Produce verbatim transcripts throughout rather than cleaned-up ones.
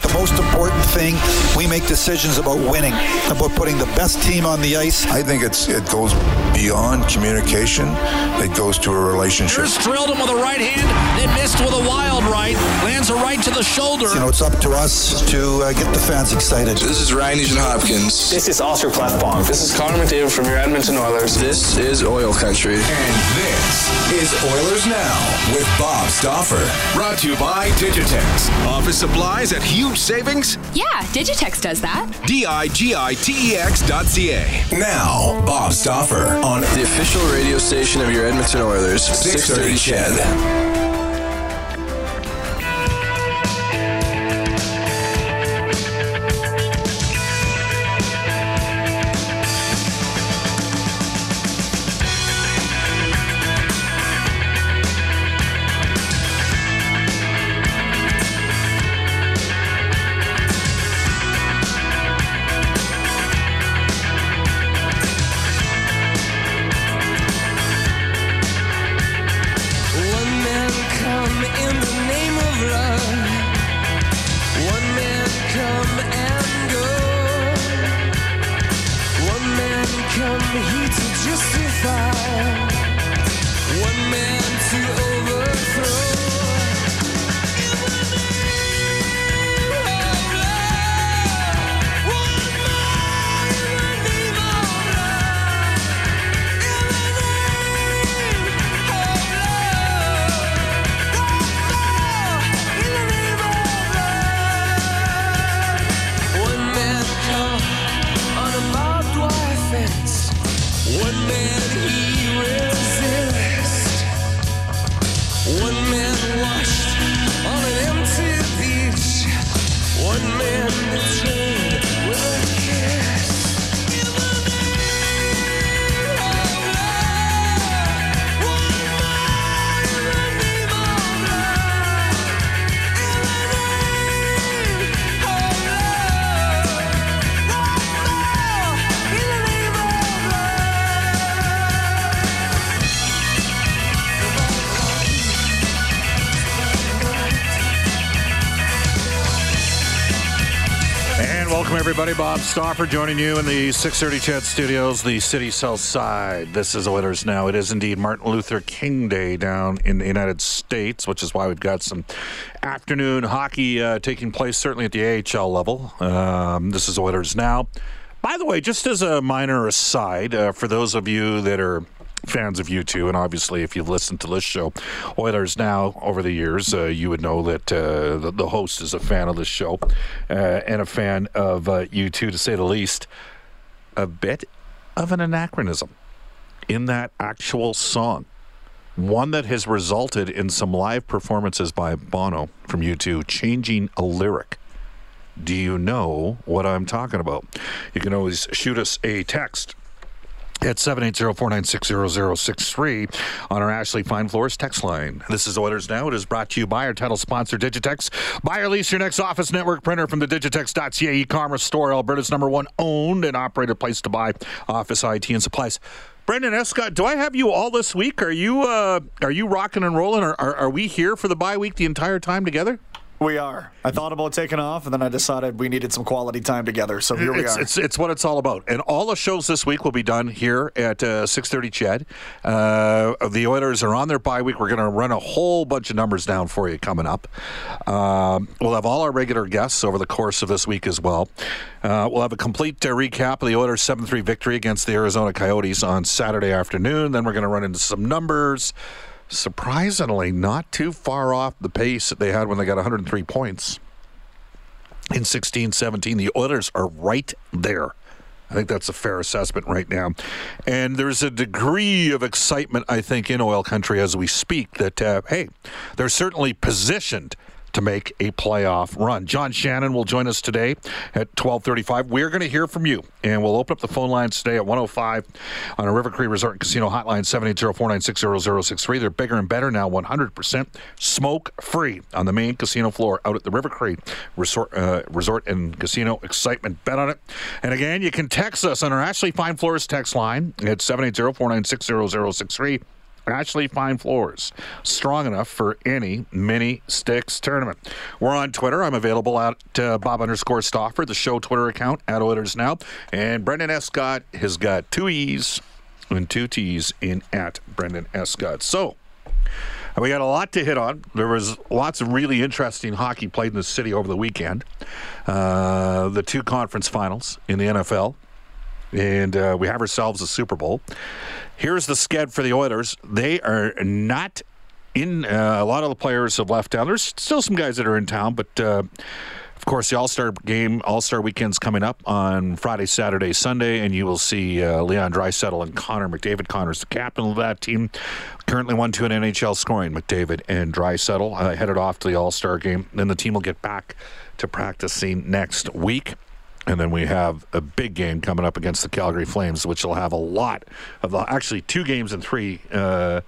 The most important thing, we make decisions about winning, about putting the best team on the ice. I think it's it goes beyond communication. It goes to a relationship. Pierce drilled him with a right hand. It missed with a wild right. Lands a right to the shoulder. You know, it's up to us to uh, get the fans excited. This is Ryan Nugent-Hopkins. This is Oscar Klefbom. This is Connor McDavid from your Edmonton Oilers. This is Oil Country. And this is Oilers Now with Bob Stauffer. Brought to you by Digitex. Office supplies at huge savings? Yeah, Digitex does that. D I G I T E X dot C A. Now, Bob Stauffer on the official radio station of your Edmonton Oilers, six thirty C H E D. Everybody, Bob Stauffer joining you in the six thirty C H E D studios, the city south side. This is Oilers Now. It is indeed Martin Luther King Day down in the United States, which is why we've got some afternoon hockey uh, taking place, certainly at the A H L level. Um, this is Oilers Now. By the way, just as a minor aside, uh, for those of you that are fans of U two, and obviously if you've listened to this show, Oilers Now, over the years, uh, you would know that uh, the, the host is a fan of this show uh, and a fan of uh, U two, to say the least. A bit of an anachronism in that actual song, one that has resulted in some live performances by Bono from U two changing a lyric. Do you know what I'm talking about? You can always shoot us a text at seven eight zero, four nine six, zero zero six three on our Ashley Fine Floors text line. This is Oilers Now. It is brought to you by our title sponsor, Digitex. Buy or lease your next office network printer from the Digitex dot C A e-commerce store, Alberta's number one owned and operated place to buy office I T and supplies. Brendan Escott, do I have you all this week? Are you uh, are you rocking and rolling? Are, are, are we here for the bye week the entire time together? We are. I thought about taking off, and then I decided we needed some quality time together, so here we it's, are. It's, it's what it's all about. And all the shows this week will be done here at uh, six thirty C H E D. Uh, the Oilers are on their bye week. We're going to run a whole bunch of numbers down for you coming up. Um, we'll have all our regular guests over the course of this week as well. Uh, we'll have a complete uh, recap of the Oilers' seven three victory against the Arizona Coyotes on Saturday afternoon. Then we're going to run into some numbers. Surprisingly, not too far off the pace that they had when they got one hundred three points in sixteen seventeen. The Oilers are right there. I think that's a fair assessment right now. And there's a degree of excitement, I think, in oil country as we speak that, uh, hey, they're certainly positioned to make a playoff run. John Shannon will join us today at twelve thirty-five. We're going to hear from you, and we'll open up the phone lines today at one oh five on a River Creek Resort and Casino hotline, seven eight zero, four nine six, zero zero six three. They're bigger and better now, one hundred percent smoke-free on the main casino floor out at the River Creek Resort, uh, Resort and Casino. Excitement, bet on it. And again, you can text us on our Ashley Fine Floors text line at seven eight zero, four nine six, zero zero six three. Ashley Fine Floors, strong enough for any mini sticks tournament. We're on Twitter. I'm available at uh, Bob underscore Stauffer, the show Twitter account, at Oilers Now. And Brendan Escott has got two E's and two T's in at Brendan Escott. So we got a lot to hit on. There was lots of really interesting hockey played in the city over the weekend. Uh, the two conference finals in the N F L. And uh, we have ourselves a Super Bowl. Here's the sked for the Oilers. They are not in. Uh, a lot of the players have left town. There's still some guys that are in town, but uh, of course the All-Star game, All-Star weekend's coming up on Friday, Saturday, Sunday, and you will see uh, Leon Draisaitl and Connor McDavid. Connor's the captain of that team. Currently one, two in N H L scoring, McDavid and Draisaitl uh, headed off to the All-Star game. Then the team will get back to practicing next week. And then we have a big game coming up against the Calgary Flames, which will have a lot of the, actually two games and three uh,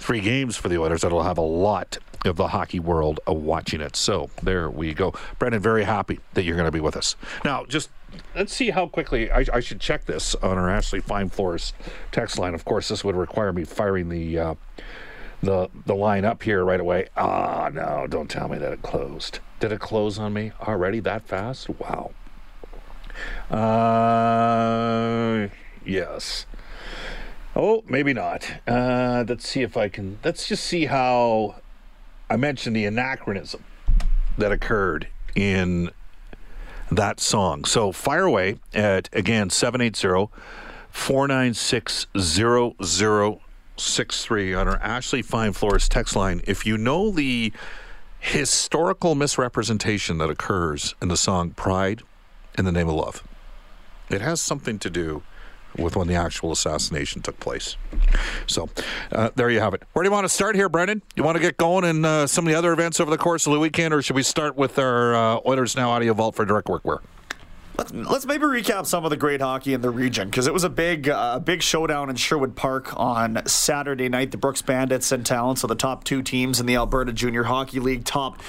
three games for the Oilers that will have a lot of the hockey world watching it. So there we go. Brendan, very happy that you're going to be with us. Now, just let's see how quickly I, I should check this on our Ashley Fine Floors text line. Of course, this would require me firing the uh, the the line up here right away. Ah, no, don't tell me that it closed. Did it close on me already that fast? Wow. Uh, yes. Oh, maybe not. Uh, let's see if I can, let's just see how I mentioned the anachronism that occurred in that song. So fire away at, again, seven eight zero, four nine six, zero zero six three on our Ashley Fine Floors text line. If you know the historical misrepresentation that occurs in the song Pride in the Name of Love, it has something to do with when the actual assassination took place. So uh, there you have it. Where do you want to start here, Brendan? You want to get going in uh, some of the other events over the course of the weekend, or should we start with our uh, Oilers Now Audio Vault for Direct Workwear? Let's, let's maybe recap some of the great hockey in the region, because it was a big uh, big showdown in Sherwood Park on Saturday night. The Brooks Bandits and Talents are the top two teams in the Alberta Junior Hockey League, top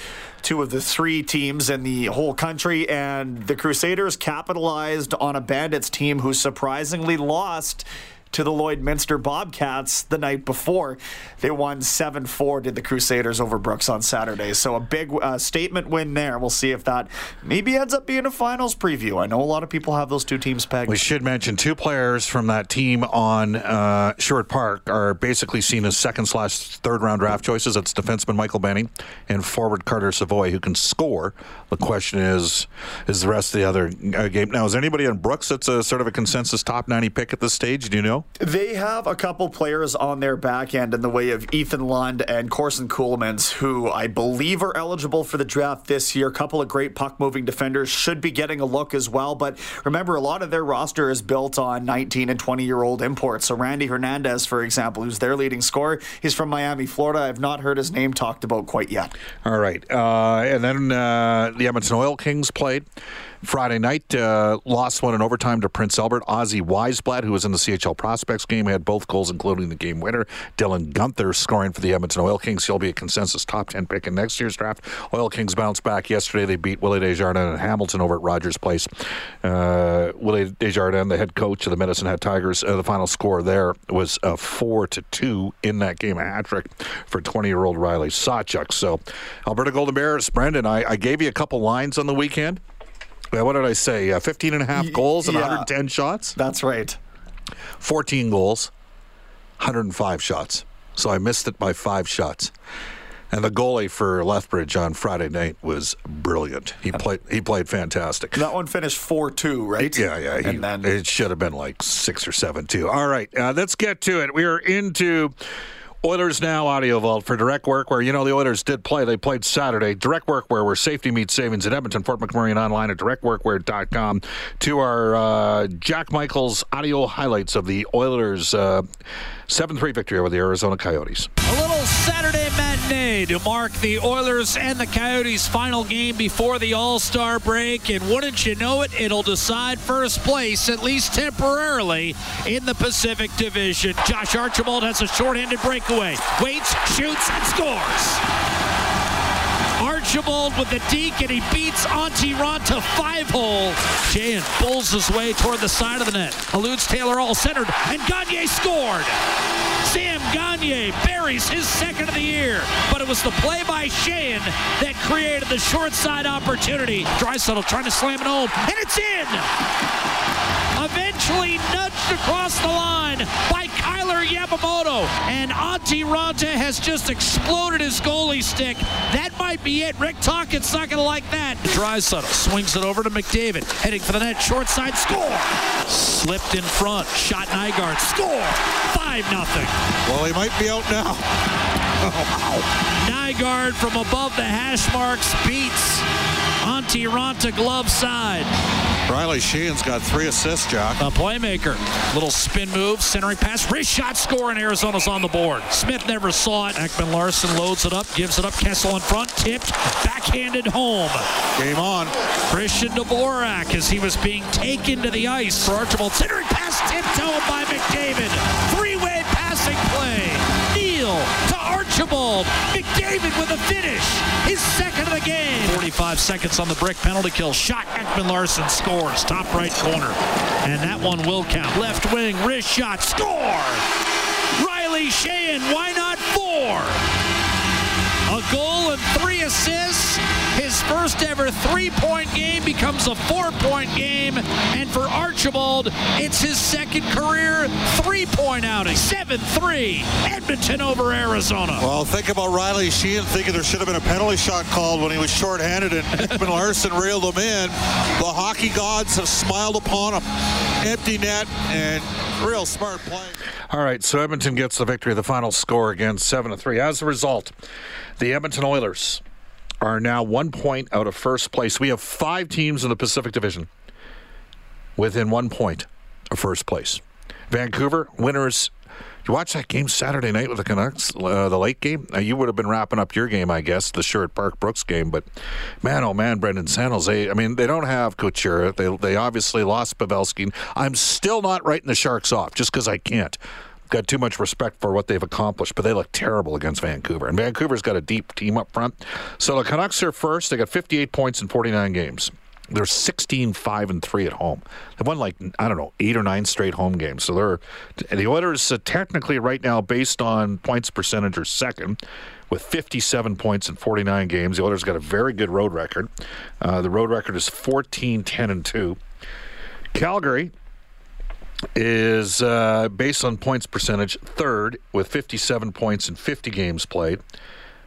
two of the three teams in the whole country, and the Crusaders capitalized on a Bandits team who surprisingly lost to the Lloydminster Bobcats the night before. They won seven four, did the Crusaders over Brooks on Saturday. So a big uh, statement win there. We'll see if that maybe ends up being a finals preview. I know a lot of people have those two teams pegged. We should mention two players from that team on uh, Sherwood Park are basically seen as second slash third round draft choices. That's defenseman Michael Benning and forward Carter Savoy, who can score. The question is, is the rest of the other uh, game. Now, is anybody on Brooks that's a sort of a consensus top ninety pick at this stage? Do you know? They have a couple players on their back end in the way of Ethan Lund and Corson Kuhlmans, who I believe are eligible for the draft this year. A couple of great puck-moving defenders should be getting a look as well. But remember, a lot of their roster is built on nineteen- and twenty-year-old imports. So Randy Hernandez, for example, who's their leading scorer, he's from Miami, Florida. I have not heard his name talked about quite yet. All right. Uh, and then uh, the Edmonton Oil Kings played Friday night, uh, lost one in overtime to Prince Albert. Ozzie Weisblatt, who was in the C H L Prospects game, had both goals, including the game winner. Dylan Gunther scoring for the Edmonton Oil Kings. He'll be a consensus top ten pick in next year's draft. Oil Kings bounced back yesterday. They beat Willie Desjardins and Hamilton over at Rogers Place. Uh, Willie Desjardins, the head coach of the Medicine Hat Tigers, uh, the final score there was a four to two in that game, a hat trick for twenty-year-old Riley Sawchuk. So, Alberta Golden Bears, Brendan, I, I gave you a couple lines on the weekend. What did I say? Uh, fifteen and a half goals and yeah, one hundred ten shots? That's right. fourteen goals, one hundred five shots. So I missed it by five shots. And the goalie for Lethbridge on Friday night was brilliant. He played He played fantastic. That one finished four two, right? Yeah, yeah. And he, then it should have been like six or seven two. All right, uh, let's get to it. We are into Oilers Now Audio Vault for Direct Workwear. You know, the Oilers did play. They played Saturday. Direct Workwear, where safety meets savings in Edmonton, Fort McMurray, and online at direct workwear dot com. To our uh, Jack Michaels audio highlights of the Oilers' uh, seven three victory over the Arizona Coyotes. A little Saturday matinee to mark the Oilers and the Coyotes' final game before the All-Star break. And wouldn't you know it, it'll decide first place, at least temporarily, in the Pacific Division. Josh Archibald has a shorthanded break. Away. Waits, shoots, and scores. Archibald with the deke, and he beats Antti Raanta five-hole. Sheahan bowls his way toward the side of the net. Eludes Taylor, all centered, and Gagner scored. Sam Gagner buries his second of the year, but it was the play by Sheahan that created the short side opportunity. Draisaitl trying to slam it home, and it's in. Eventually nudged across the line by Kailer Yamamoto, and Antti Raanta has just exploded his goalie stick. That might be it. Rick Tocchet's not going to like that. Draisaitl swings it over to McDavid, heading for the net, short side, score. Slipped in front, shot Nygaard, score. five nothing. Well, he might be out now. Oh, wow. Nygaard from above the hash marks beats Antti Raanta glove side. Riley Sheehan's got three assists, Jock. A playmaker. Little spin move, centering pass, wrist shot, score, and Arizona's on the board. Smith never saw it. Ekman-Larsson loads it up, gives it up. Kessel in front, tipped, backhanded home. Game on. Christian Dvorak as he was being taken to the ice for Archibald. Centering pass, tiptoed by McDavid. Three-way passing play. Neal to Archibald. McDavid with a finish. His second of the game. forty-five seconds on the brick. Penalty kill. Shot. Ekman-Larsson scores. Top right corner. And that one will count. Left wing. Wrist shot. Score. Riley Sheahan. Why not four? A goal and three assists. His first ever three-point game becomes a four-point game. And for Archibald, it's his second career three-point outing. seven three, Edmonton over Arizona. Well, think about Riley Sheahan thinking there should have been a penalty shot called when he was shorthanded, and Ekman-Larsson reeled him in. The hockey gods have smiled upon him. Empty net and real smart play. All right, so Edmonton gets the victory. The final score again, seven to three. As a result, the Edmonton Oilers are now one point out of first place. We have five teams in the Pacific Division within one point of first place. Vancouver, winners. You watch that game Saturday night with the Canucks, uh, the late game? Uh, you would have been wrapping up your game, I guess, the Sherwood Park Brooks game. But, man, oh, man, Brendan San Jose. I mean, they don't have Couture. They, they obviously lost Pavelski. I'm still not writing the Sharks off just because I can't. Got too much respect for what they've accomplished, but they look terrible against Vancouver. And Vancouver's got a deep team up front. So the Canucks are first. They got fifty-eight points in forty-nine games. They're sixteen, five, and three at home. They've won, like, I don't know, eight or nine straight home games. So they're the Oilers uh, technically right now, based on points percentage, are second with fifty-seven points in forty-nine games. The Oilers got a very good road record. Uh, the road record is fourteen, ten, and two. Calgary is uh, based on points percentage third with fifty-seven points in fifty games played.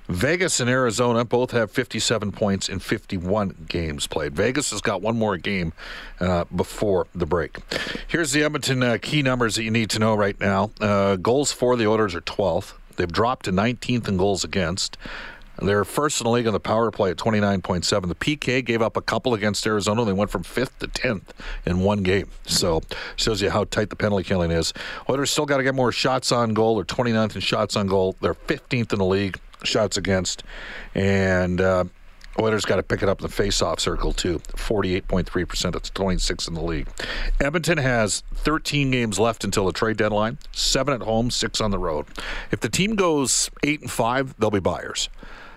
Vegas and Arizona both have fifty-seven points in fifty-one games played. Vegas has got one more game uh, before the break. Here's the Edmonton uh, key numbers that you need to know right now. Uh, goals for the Oilers are twelfth. They've dropped to nineteenth in goals against. They're first in the league on the power play at twenty-nine point seven. The P K gave up a couple against Arizona. They went from fifth to tenth in one game. So shows you how tight the penalty killing is. Oilers still got to get more shots on goal. They're twenty-ninth in shots on goal. They're fifteenth in the league, shots against. And uh, Oilers got to pick it up in the faceoff circle, too. forty-eight point three percent. That's twenty-sixth in the league. Edmonton has thirteen games left until the trade deadline. Seven at home, six on the road. If the team goes eight and five, they'll be buyers.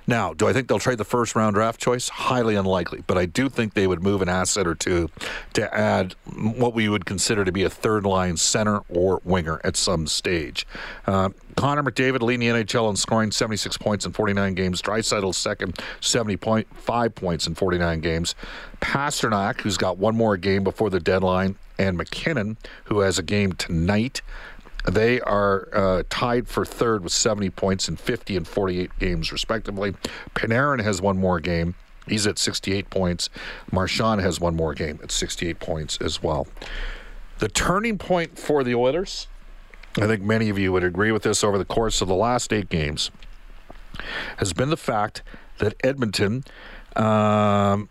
Now, do I think they'll trade the first-round draft choice? Highly unlikely, but I do think they would move an asset or two to add what we would consider to be a third-line center or winger at some stage. Uh, Connor McDavid leading the N H L in scoring, seventy-six points in forty-nine games. Draisaitl second, seventy point five points in forty-nine games. Pasternak, who's got one more game before the deadline, and McKinnon, who has a game tonight. They are uh, tied for third with seventy points in fifty and forty-eight games, respectively. Panarin has one more game. He's at sixty-eight points. Marchand has one more game at sixty-eight points as well. The turning point for the Oilers I think many of you would agree with this over the course of the last eight games, has been the fact that Edmonton, um,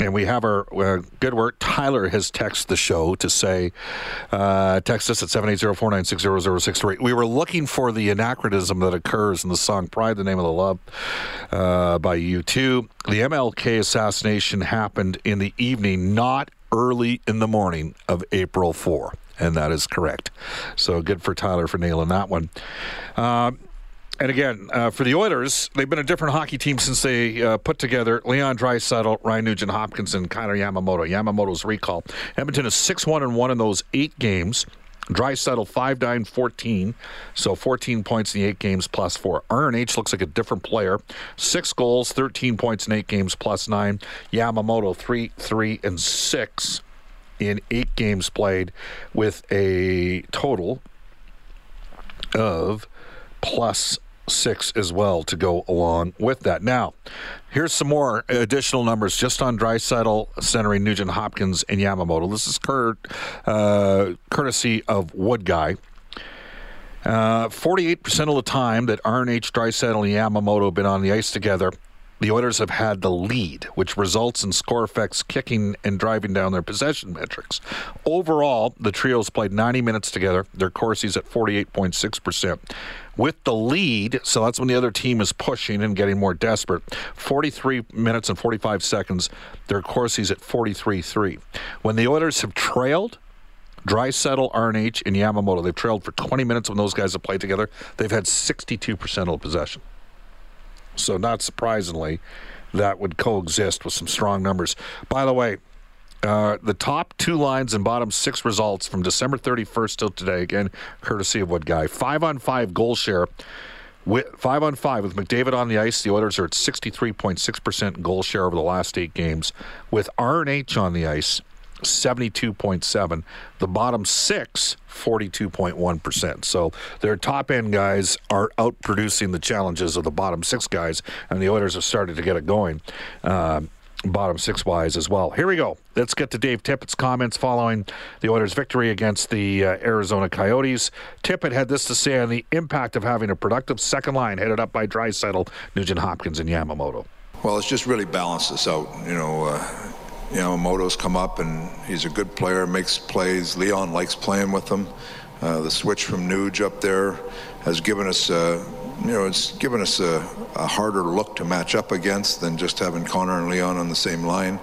and we have our uh, good work, Tyler has texted the show to say, uh, text us at seven eight zero, four nine six, zero zero six three. We were looking for the anachronism that occurs in the song Pride, the Name of the Love uh, by U two. The M L K assassination happened in the evening, not early in the morning of April fourth. And that is correct. So good for Tyler for nailing that one. Um, and again, uh, for the Oilers, they've been a different hockey team since they uh, put together Leon Draisaitl, Ryan Nugent-Hopkins, and Kailer Yamamoto. Yamamoto's recall. Edmonton is six one and one in those eight games. Draisaitl five nine fourteen, so fourteen points in the eight games plus four. R N H looks like a different player. Six goals, thirteen points in eight games plus nine. Yamamoto three, three, and six. In eight games played with a total of plus six as well to go along with that. Now, here's some more additional numbers just on Draisaitl, centering Nugent Hopkins and Yamamoto. This is cur- uh, courtesy of Wood Guy. Uh, forty-eight percent of the time that R N H, Draisaitl, and Yamamoto have been on the ice together, the Oilers have had the lead, which results in score effects kicking and driving down their possession metrics. Overall, the trio's played ninety minutes together. Their Corsi's at forty-eight point six percent. With the lead, so that's when the other team is pushing and getting more desperate, forty-three minutes and forty-five seconds, their Corsi's at forty-three three. When the Oilers have trailed, Draisaitl, R N H, and Yamamoto, they've trailed for twenty minutes when those guys have played together. They've had sixty-two percent of the possession. So not surprisingly, that would coexist with some strong numbers. By the way, uh, the top two lines and bottom six results from December thirty-first till today, again, courtesy of Wood Guy. Five-on-five goal share. With five-on-five with McDavid on the ice, the Oilers are at sixty-three point six percent goal share over the last eight games. With R N H on the ice, seventy-two point seven. The bottom six, forty-two point one percent. So their top-end guys are outproducing the challenges of the bottom six guys, and the Oilers have started to get it going, uh, bottom six-wise as well. Here we go. Let's get to Dave Tippett's comments following the Oilers' victory against the uh, Arizona Coyotes. Tippett had this to say on the impact of having a productive second line headed up by Draisaitl, Nugent-Hopkins, and Yamamoto. Well, it's just really balanced this out, you know, uh... Yamamoto's come up and he's a good player, makes plays. Leon likes playing with him. Uh, the switch from Nuge up there has given us, uh, you know, it's given us a, a harder look to match up against than just having Connor and Leon on the same line.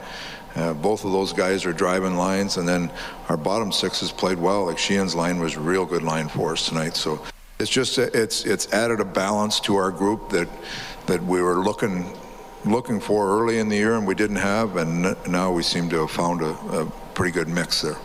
Uh, both of those guys are driving lines, and then our bottom six has played well. Like Sheehan's line was a real good line for us tonight. So it's just a, it's it's added a balance to our group that that we were looking. looking for early in the year and we didn't have, and now we seem to have found a, a pretty good mix there.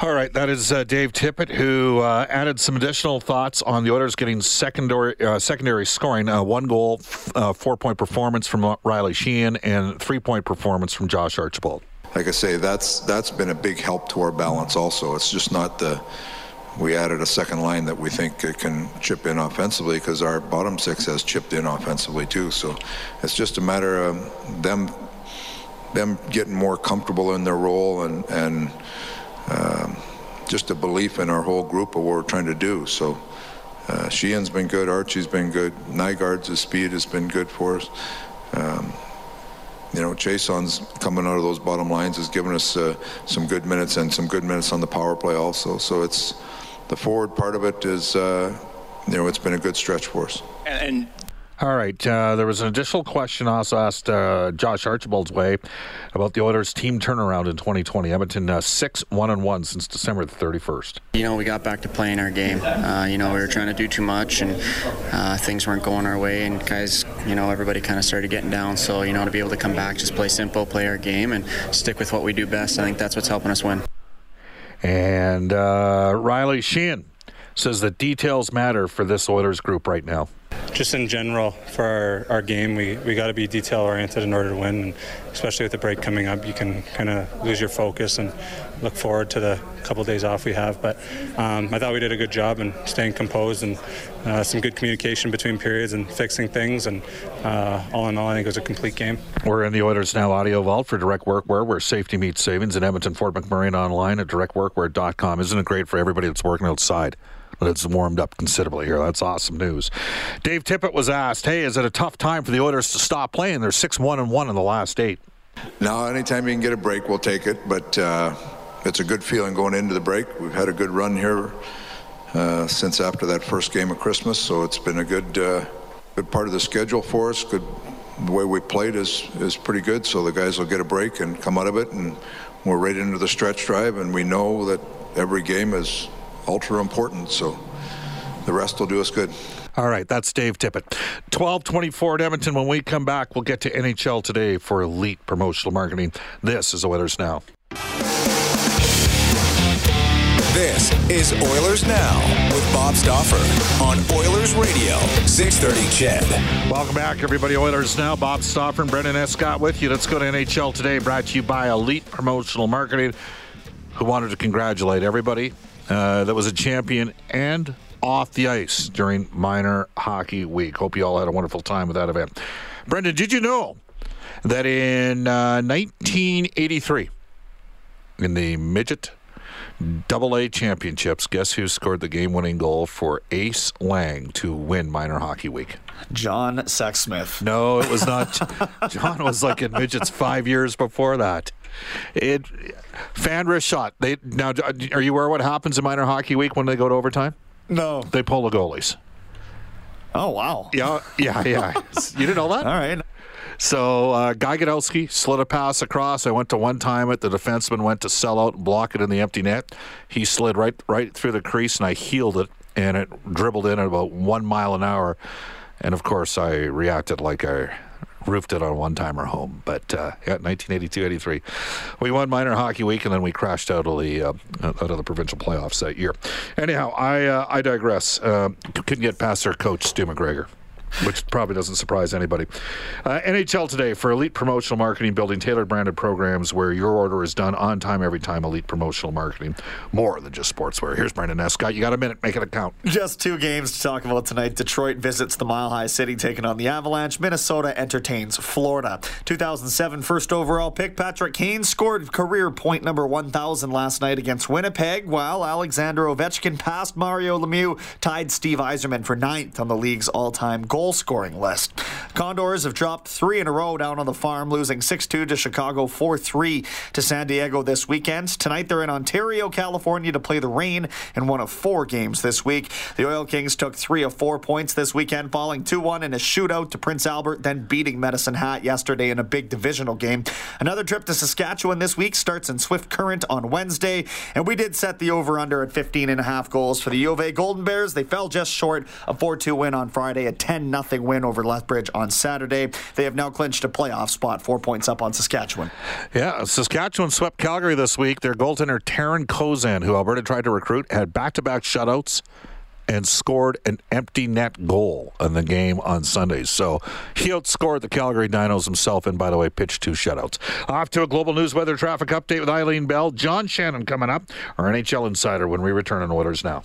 All right, that is uh, Dave Tippett, who uh, added some additional thoughts on the Oilers getting secondary uh, secondary scoring, uh, one goal, uh, four-point performance from Riley Sheahan, and three-point performance from Josh Archibald. Like I say, that's that's been a big help to our balance also. It's just not the... We added a second line that we think it can chip in offensively, because our bottom six has chipped in offensively too. So it's just a matter of them them getting more comfortable in their role and, and um, just a belief in our whole group of what we're trying to do. So uh, Sheehan's been good, Archie's been good, Nygaard's speed has been good for us. Um, You know, Jason's coming out of those bottom lines has given us uh, some good minutes and some good minutes on the power play also. So it's the forward part of it is, uh, you know, it's been a good stretch for us. And, and- All right. Uh, there was an additional question also asked uh, Josh Archibald's way about the Oilers' team turnaround in twenty twenty. Edmonton uh, six one and one since December the thirty-first. You know, we got back to playing our game. Uh, you know, we were trying to do too much, and uh, things weren't going our way. And guys, you know, everybody kind of started getting down. So, you know, to be able to come back, just play simple, play our game, and stick with what we do best. I think that's what's helping us win. And uh, Riley Sheahan says that details matter for this Oilers group right now. just in general for our, our game, we, we got to be detail-oriented in order to win, and especially with the break coming up, you can kind of lose your focus and look forward to the couple of days off we have. But um, I thought we did a good job in staying composed and uh, some good communication between periods and fixing things, and uh, all in all, I think it was a complete game. We're in the Oilers Now audio vault for Direct Workwear, where safety meets savings, in Edmonton, Fort McMurray, online at direct workwear dot com. Isn't it great for everybody that's working outside? But it's warmed up considerably here. That's awesome news. Dave Tippett was asked, hey, is it a tough time for the Oilers to stop playing? They're six one and one in the last eight. No, anytime you can get a break, we'll take it. But uh, it's a good feeling going into the break. We've had a good run here uh, since after that first game of Christmas. So it's been a good uh, good part of the schedule for us. Good, the way we played is, is pretty good. So the guys will get a break and come out of it. And we're right into the stretch drive. And we know that every game is ultra important, so the rest will do us good. All right, that's Dave Tippett. twelve twenty-four at Edmonton. When we come back, we'll get to N H L Today for Elite Promotional Marketing. This is Oilers Now. This is Oilers Now with Bob Stauffer on Oilers Radio, six thirty C H E D. Welcome back, everybody. Oilers Now, Bob Stauffer and Brendan Escott with you. Let's go to N H L Today, brought to you by Elite Promotional Marketing, who wanted to congratulate everybody Uh, that was a champion and off the ice during minor hockey week. Hope you all had a wonderful time with that event. Brendan, did you know that in uh, nineteen eighty-three, in the Midget double A Championships, guess who scored the game-winning goal for Ace Lang to win minor hockey week? John Sexsmith. No, it was not. John was like in Midgets five years before that. It fan wrist shot. They now are you aware what happens in minor hockey week when they go to overtime? No, they pull the goalies. Oh wow! Yeah, yeah, yeah. You didn't know that? All right. So uh, Guy Gadowski slid a pass across. I went to one time it. The defenseman went to sell out and block it in the empty net. He slid right right through the crease, and I heeled it, and it dribbled in at about one mile an hour. And of course, I reacted like I roofed it on one-timer home. But uh, yeah, nineteen eighty-two eighty-three, we won minor hockey week, and then we crashed out of the uh, out of the provincial playoffs that year. Anyhow, I uh, I digress. Uh, couldn't get past their coach, Stu McGregor, which probably doesn't surprise anybody. Uh, N H L Today for Elite Promotional Marketing, building tailored branded programs where your order is done on time, every time. Elite Promotional Marketing, more than just sportswear. Here's Brendan Escott. You got a minute, make it count. Just two games to talk about tonight. Detroit visits the Mile High City, taking on the Avalanche. Minnesota entertains Florida. two thousand seven first overall pick Patrick Kane scored career point number one thousand last night against Winnipeg, while Alexander Ovechkin passed Mario Lemieux, tied Steve Yzerman for ninth on the league's all-time goal scoring list. Condors have dropped three in a row down on the farm, losing six two to Chicago, four three to San Diego this weekend. Tonight they're in Ontario, California to play the Reign in one of four games this week. The Oil Kings took three of four points this weekend, falling two one in a shootout to Prince Albert, then beating Medicine Hat yesterday in a big divisional game. Another trip to Saskatchewan this week starts in Swift Current on Wednesday, and we did set the over-under at fifteen and a half goals for the U of A Golden Bears. They fell just short, a four two win on Friday, a ten nothing win over Lethbridge on Saturday. They have now clinched a playoff spot, four points up on Saskatchewan. Yeah, Saskatchewan swept Calgary this week. Their goaltender Taron Kozan, who Alberta tried to recruit, had back-to-back shutouts and scored an empty net goal in the game on Sunday. So he outscored the Calgary Dinos himself, and by the way, pitched two shutouts. Off to a global news weather traffic update with Eileen Bell. John Shannon coming up, our N H L insider, when we return on Oilers Now.